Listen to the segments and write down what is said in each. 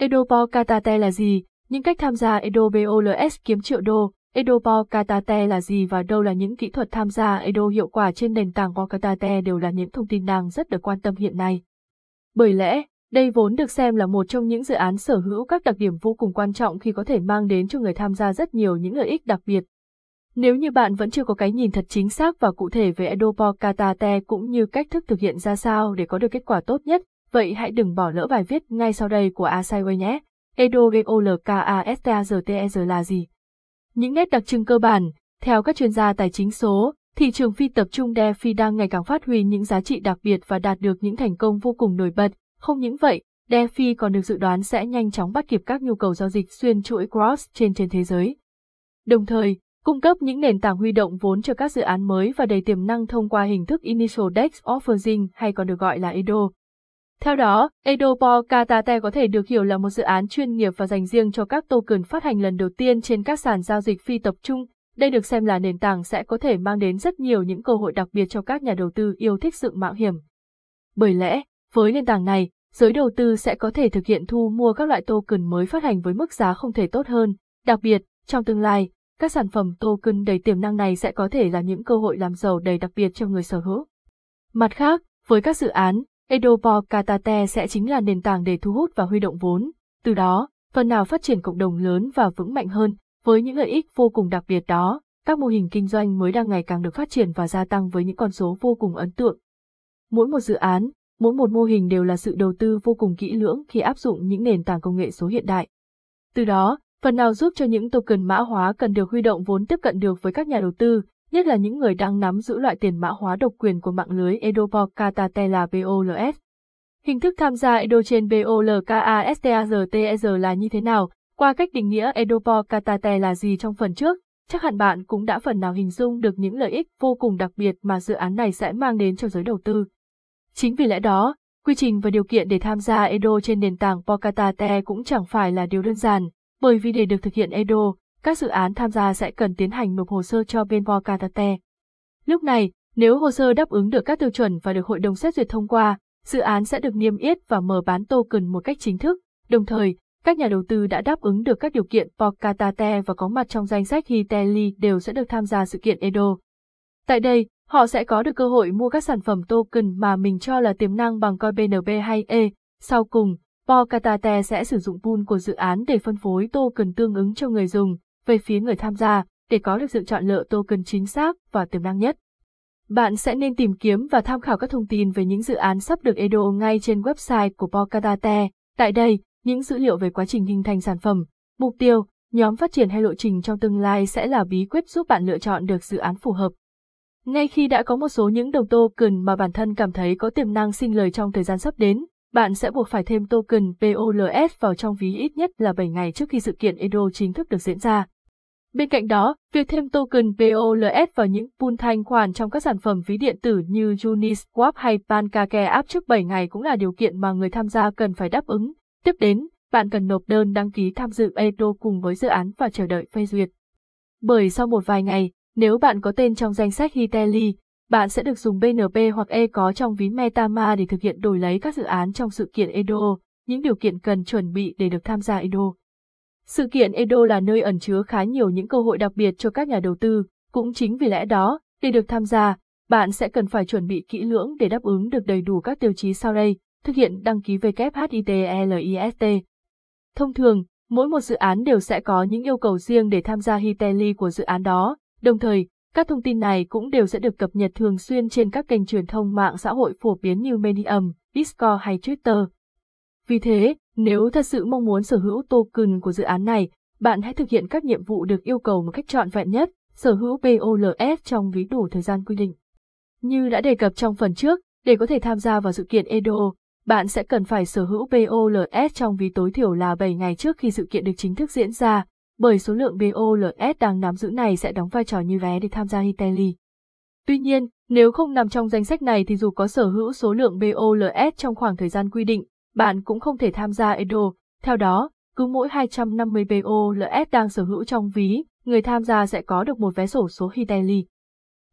IDO Polkastarter là gì? Những cách tham gia IDO POLS kiếm triệu đô. IDO Polkastarter là gì và đâu là những kỹ thuật tham gia IDO hiệu quả trên nền tảng Polkastarter đều là những thông tin đang rất được quan tâm hiện nay. Bởi lẽ, đây vốn được xem là một trong những dự án sở hữu các đặc điểm vô cùng quan trọng khi có thể mang đến cho người tham gia rất nhiều những lợi ích đặc biệt. Nếu như bạn vẫn chưa có cái nhìn thật chính xác và cụ thể về IDO Polkastarter cũng như cách thức thực hiện ra sao để có được kết quả tốt nhất, vậy hãy đừng bỏ lỡ bài viết ngay sau đây của asideway nhé. IDO Polkastarter là gì? Những nét đặc trưng cơ bản, theo các chuyên gia tài chính số, thị trường phi tập trung DeFi đang ngày càng phát huy những giá trị đặc biệt và đạt được những thành công vô cùng nổi bật. Không những vậy, DeFi còn được dự đoán sẽ nhanh chóng bắt kịp các nhu cầu giao dịch xuyên chuỗi cross-chain trên thế giới. Đồng thời, cung cấp những nền tảng huy động vốn cho các dự án mới và đầy tiềm năng thông qua hình thức Initial Debt Offering hay còn được gọi là IDO. Theo đó, IDO Polkastarter có thể được hiểu là một dự án chuyên nghiệp và dành riêng cho các token phát hành lần đầu tiên trên các sàn giao dịch phi tập trung. Đây được xem là nền tảng sẽ có thể mang đến rất nhiều những cơ hội đặc biệt cho các nhà đầu tư yêu thích sự mạo hiểm. Bởi lẽ, với nền tảng này, giới đầu tư sẽ có thể thực hiện thu mua các loại token mới phát hành với mức giá không thể tốt hơn. Đặc biệt, trong tương lai, các sản phẩm token đầy tiềm năng này sẽ có thể là những cơ hội làm giàu đầy đặc biệt cho người sở hữu. Mặt khác, với các dự án, IDO Polkastarter sẽ chính là nền tảng để thu hút và huy động vốn, từ đó, phần nào phát triển cộng đồng lớn và vững mạnh hơn. Với những lợi ích vô cùng đặc biệt đó, các mô hình kinh doanh mới đang ngày càng được phát triển và gia tăng với những con số vô cùng ấn tượng. Mỗi một dự án, mỗi một mô hình đều là sự đầu tư vô cùng kỹ lưỡng khi áp dụng những nền tảng công nghệ số hiện đại. Từ đó, phần nào giúp cho những token mã hóa cần được huy động vốn tiếp cận được với các nhà đầu tư, nhất là những người đang nắm giữ loại tiền mã hóa độc quyền của mạng lưới IDO Polkastarter là POLS. Hình thức tham gia IDO trên POLKASTARTER là như thế nào? Qua cách định nghĩa IDO Polkastarter là gì trong phần trước, chắc hẳn bạn cũng đã phần nào hình dung được những lợi ích vô cùng đặc biệt mà dự án này sẽ mang đến cho giới đầu tư. Chính vì lẽ đó, quy trình và điều kiện để tham gia IDO trên nền tảng Polkastarter cũng chẳng phải là điều đơn giản, bởi vì để được thực hiện IDO, các dự án tham gia sẽ cần tiến hành nộp hồ sơ cho bên Polkastarter. Lúc này, nếu hồ sơ đáp ứng được các tiêu chuẩn và được hội đồng xét duyệt thông qua, dự án sẽ được niêm yết và mở bán token một cách chính thức. Đồng thời, các nhà đầu tư đã đáp ứng được các điều kiện Polkastarter và có mặt trong danh sách Hitelli đều sẽ được tham gia sự kiện IDO. Tại đây, họ sẽ có được cơ hội mua các sản phẩm token mà mình cho là tiềm năng bằng coin BNB hay ETH. Sau cùng, Polkastarter sẽ sử dụng pool của dự án để phân phối token tương ứng cho người dùng, về phía người tham gia, để có được sự chọn lựa token chính xác và tiềm năng nhất. Bạn sẽ nên tìm kiếm và tham khảo các thông tin về những dự án sắp được IDO ngay trên website của Polkastarter. Tại đây, những dữ liệu về quá trình hình thành sản phẩm, mục tiêu, nhóm phát triển hay lộ trình trong tương lai sẽ là bí quyết giúp bạn lựa chọn được dự án phù hợp. Ngay khi đã có một số những đồng token mà bản thân cảm thấy có tiềm năng sinh lời trong thời gian sắp đến, bạn sẽ buộc phải thêm token POLS vào trong ví ít nhất là 7 ngày trước khi sự kiện IDO chính thức được diễn ra. Bên cạnh đó, việc thêm token POLS vào những pool thanh khoản trong các sản phẩm ví điện tử như Uniswap hay PancakeSwap trước 7 ngày cũng là điều kiện mà người tham gia cần phải đáp ứng. Tiếp đến, bạn cần nộp đơn đăng ký tham dự IDO cùng với dự án và chờ đợi phê duyệt. Bởi sau một vài ngày, nếu bạn có tên trong danh sách Hitelli, bạn sẽ được dùng BNB hoặc ETH có trong ví Metamask để thực hiện đổi lấy các dự án trong sự kiện IDO, những điều kiện cần chuẩn bị để được tham gia IDO. Sự kiện IDO là nơi ẩn chứa khá nhiều những cơ hội đặc biệt cho các nhà đầu tư, cũng chính vì lẽ đó, để được tham gia, bạn sẽ cần phải chuẩn bị kỹ lưỡng để đáp ứng được đầy đủ các tiêu chí sau đây, thực hiện đăng ký WHITELIST. Thông thường, mỗi một dự án đều sẽ có những yêu cầu riêng để tham gia Hitelli của dự án đó. Đồng thời, các thông tin này cũng đều sẽ được cập nhật thường xuyên trên các kênh truyền thông mạng xã hội phổ biến như Medium, Discord hay Twitter. Vì thế, nếu thật sự mong muốn sở hữu token của dự án này, bạn hãy thực hiện các nhiệm vụ được yêu cầu một cách trọn vẹn nhất, sở hữu POLS trong ví đủ thời gian quy định. Như đã đề cập trong phần trước, để có thể tham gia vào sự kiện IDO, bạn sẽ cần phải sở hữu POLS trong ví tối thiểu là 7 ngày trước khi sự kiện được chính thức diễn ra, bởi số lượng POLS đang nắm giữ này sẽ đóng vai trò như vé để tham gia Hitelli. Tuy nhiên, nếu không nằm trong danh sách này thì dù có sở hữu số lượng POLS trong khoảng thời gian quy định, bạn cũng không thể tham gia IDO. Theo đó, cứ mỗi 250 POLS đang sở hữu trong ví, người tham gia sẽ có được một vé sổ số Hitelli.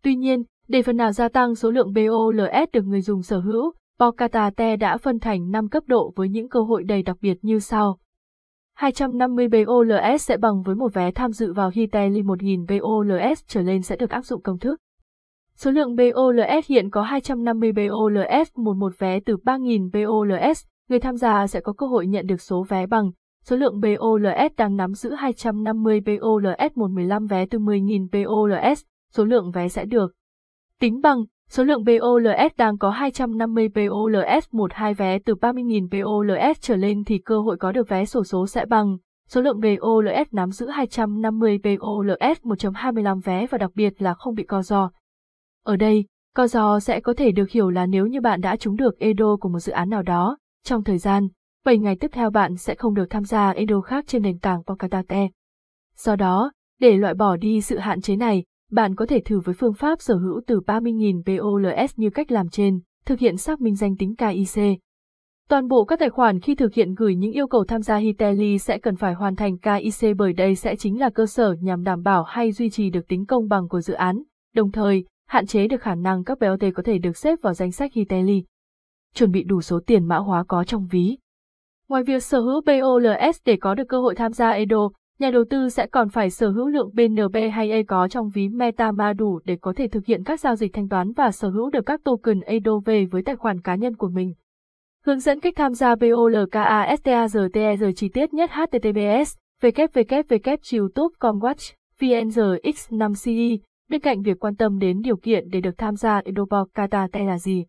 Tuy nhiên, để phần nào gia tăng số lượng POLS được người dùng sở hữu, Polkastarter đã phân thành 5 cấp độ với những cơ hội đầy đặc biệt như sau. 250 POLS sẽ bằng với một vé tham dự vào Hiteli 1000 POLS trở lên sẽ được áp dụng công thức. Số lượng POLS hiện có 250 POLS, một vé từ 3000 POLS, người tham gia sẽ có cơ hội nhận được số vé bằng số lượng POLS đang nắm giữ 250 POLS, 15 vé từ 10.000 POLS, số lượng vé sẽ được tính bằng số lượng POLS đang có 250 POLS, 12 vé từ 30.000 POLS trở lên thì cơ hội có được vé xổ số sẽ bằng số lượng POLS nắm giữ 250 POLS, 1.25 vé và đặc biệt là không bị co giò. Ở đây, co giò sẽ có thể được hiểu là nếu như bạn đã trúng được IDO của một dự án nào đó, trong thời gian 7 ngày tiếp theo bạn sẽ không được tham gia IDO khác trên nền tảng Polkastarter. Do đó, để loại bỏ đi sự hạn chế này, bạn có thể thử với phương pháp sở hữu từ 30.000 POLS như cách làm trên, thực hiện xác minh danh tính KYC. Toàn bộ các tài khoản khi thực hiện gửi những yêu cầu tham gia Hiteli sẽ cần phải hoàn thành KYC bởi đây sẽ chính là cơ sở nhằm đảm bảo hay duy trì được tính công bằng của dự án, đồng thời hạn chế được khả năng các BOT có thể được xếp vào danh sách Hiteli. Chuẩn bị đủ số tiền mã hóa có trong ví. Ngoài việc sở hữu POLS để có được cơ hội tham gia IDO, nhà đầu tư sẽ còn phải sở hữu lượng BNB hay ETH có trong ví Metamask đủ để có thể thực hiện các giao dịch thanh toán và sở hữu được các token IDO về với tài khoản cá nhân của mình. Hướng dẫn cách tham gia POLKASTARTER chi tiết nhất https://www.youtube.com/watch/vnrx5ce. Bên cạnh việc quan tâm đến điều kiện để được tham gia IDO Polkastarter là gì,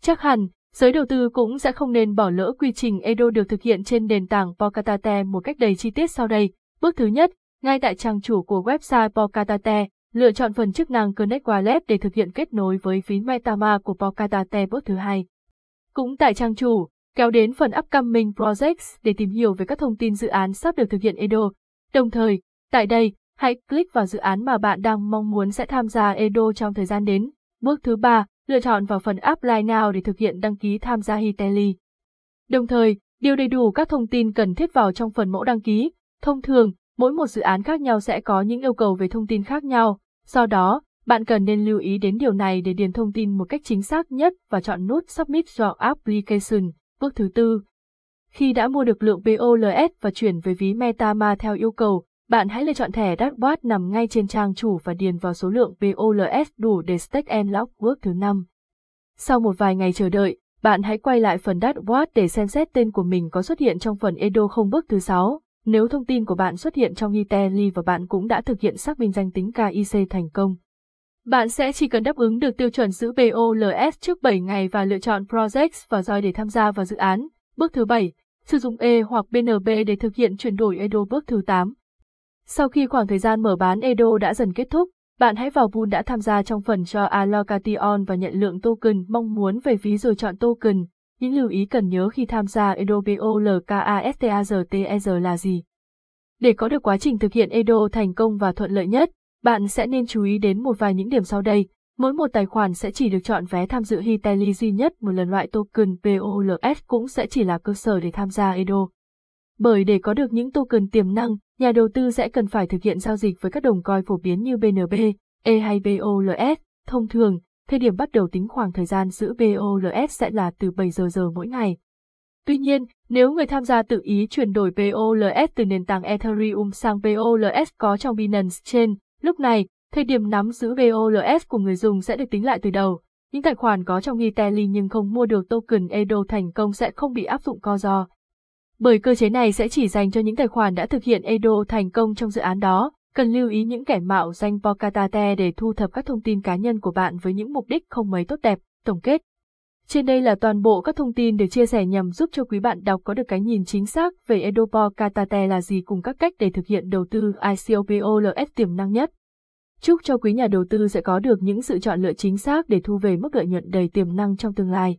chắc hẳn giới đầu tư cũng sẽ không nên bỏ lỡ quy trình IDO được thực hiện trên nền tảng Polkastarter một cách đầy chi tiết sau đây. Bước thứ nhất, ngay tại trang chủ của website Polkastarter, lựa chọn phần chức năng Connect Wallet để thực hiện kết nối với ví Metamask của Polkastarter. Bước thứ hai, cũng tại trang chủ, kéo đến phần Upcoming Projects để tìm hiểu về các thông tin dự án sắp được thực hiện IDO. Đồng thời, tại đây, hãy click vào dự án mà bạn đang mong muốn sẽ tham gia IDO trong thời gian đến. Bước thứ ba, lựa chọn vào phần Apply Now để thực hiện đăng ký tham gia Hiteli. Đồng thời, điền đầy đủ các thông tin cần thiết vào trong phần mẫu đăng ký. Thông thường, mỗi một dự án khác nhau sẽ có những yêu cầu về thông tin khác nhau. Do đó, bạn cần nên lưu ý đến điều này để điền thông tin một cách chính xác nhất và chọn nút Submit Your Application. Bước thứ tư, khi đã mua được lượng POLS và chuyển về ví Metamask theo yêu cầu, bạn hãy lựa chọn thẻ dashboard nằm ngay trên trang chủ và điền vào số lượng POLS đủ để stake and lock. Bước thứ 5. Sau một vài ngày chờ đợi, bạn hãy quay lại phần dashboard để xem xét tên của mình có xuất hiện trong phần IDO không. Bước thứ 6. Nếu thông tin của bạn xuất hiện trong Hiteli và bạn cũng đã thực hiện xác minh danh tính KYC thành công, bạn sẽ chỉ cần đáp ứng được tiêu chuẩn giữ POLS trước 7 ngày và lựa chọn Projects và Join để tham gia vào dự án. Bước thứ 7. Sử dụng ETH hoặc BNB để thực hiện chuyển đổi IDO. Bước thứ 8. Sau khi khoảng thời gian mở bán IDO đã dần kết thúc, bạn hãy vào pool đã tham gia trong phần cho Allocation và nhận lượng token mong muốn về ví rồi chọn token. Những lưu ý cần nhớ khi tham gia IDO Polkastarter là gì? Để có được quá trình thực hiện IDO thành công và thuận lợi nhất, bạn sẽ nên chú ý đến một vài những điểm sau đây. Mỗi một tài khoản sẽ chỉ được chọn vé tham dự Hiteli duy nhất một lần. Loại token POLS cũng sẽ chỉ là cơ sở để tham gia IDO. Bởi để có được những token tiềm năng, nhà đầu tư sẽ cần phải thực hiện giao dịch với các đồng coin phổ biến như BNB, ETH hay POLS. Thông thường, thời điểm bắt đầu tính khoảng thời gian giữ POLS sẽ là từ 7 giờ mỗi ngày. Tuy nhiên, nếu người tham gia tự ý chuyển đổi POLS từ nền tảng Ethereum sang POLS có trong Binance Chain, lúc này, thời điểm nắm giữ POLS của người dùng sẽ được tính lại từ đầu. Những tài khoản có trong Hiteli nhưng không mua được token IDO thành công sẽ không bị áp dụng co giò, bởi cơ chế này sẽ chỉ dành cho những tài khoản đã thực hiện IDO thành công trong dự án đó. Cần lưu ý những kẻ mạo danh Polkastarter để thu thập các thông tin cá nhân của bạn với những mục đích không mấy tốt đẹp. Tổng kết. Trên đây là toàn bộ các thông tin được chia sẻ nhằm giúp cho quý bạn đọc có được cái nhìn chính xác về IDO Polkastarter là gì cùng các cách để thực hiện đầu tư ICO POLS tiềm năng nhất. Chúc cho quý nhà đầu tư sẽ có được những sự chọn lựa chính xác để thu về mức lợi nhuận đầy tiềm năng trong tương lai.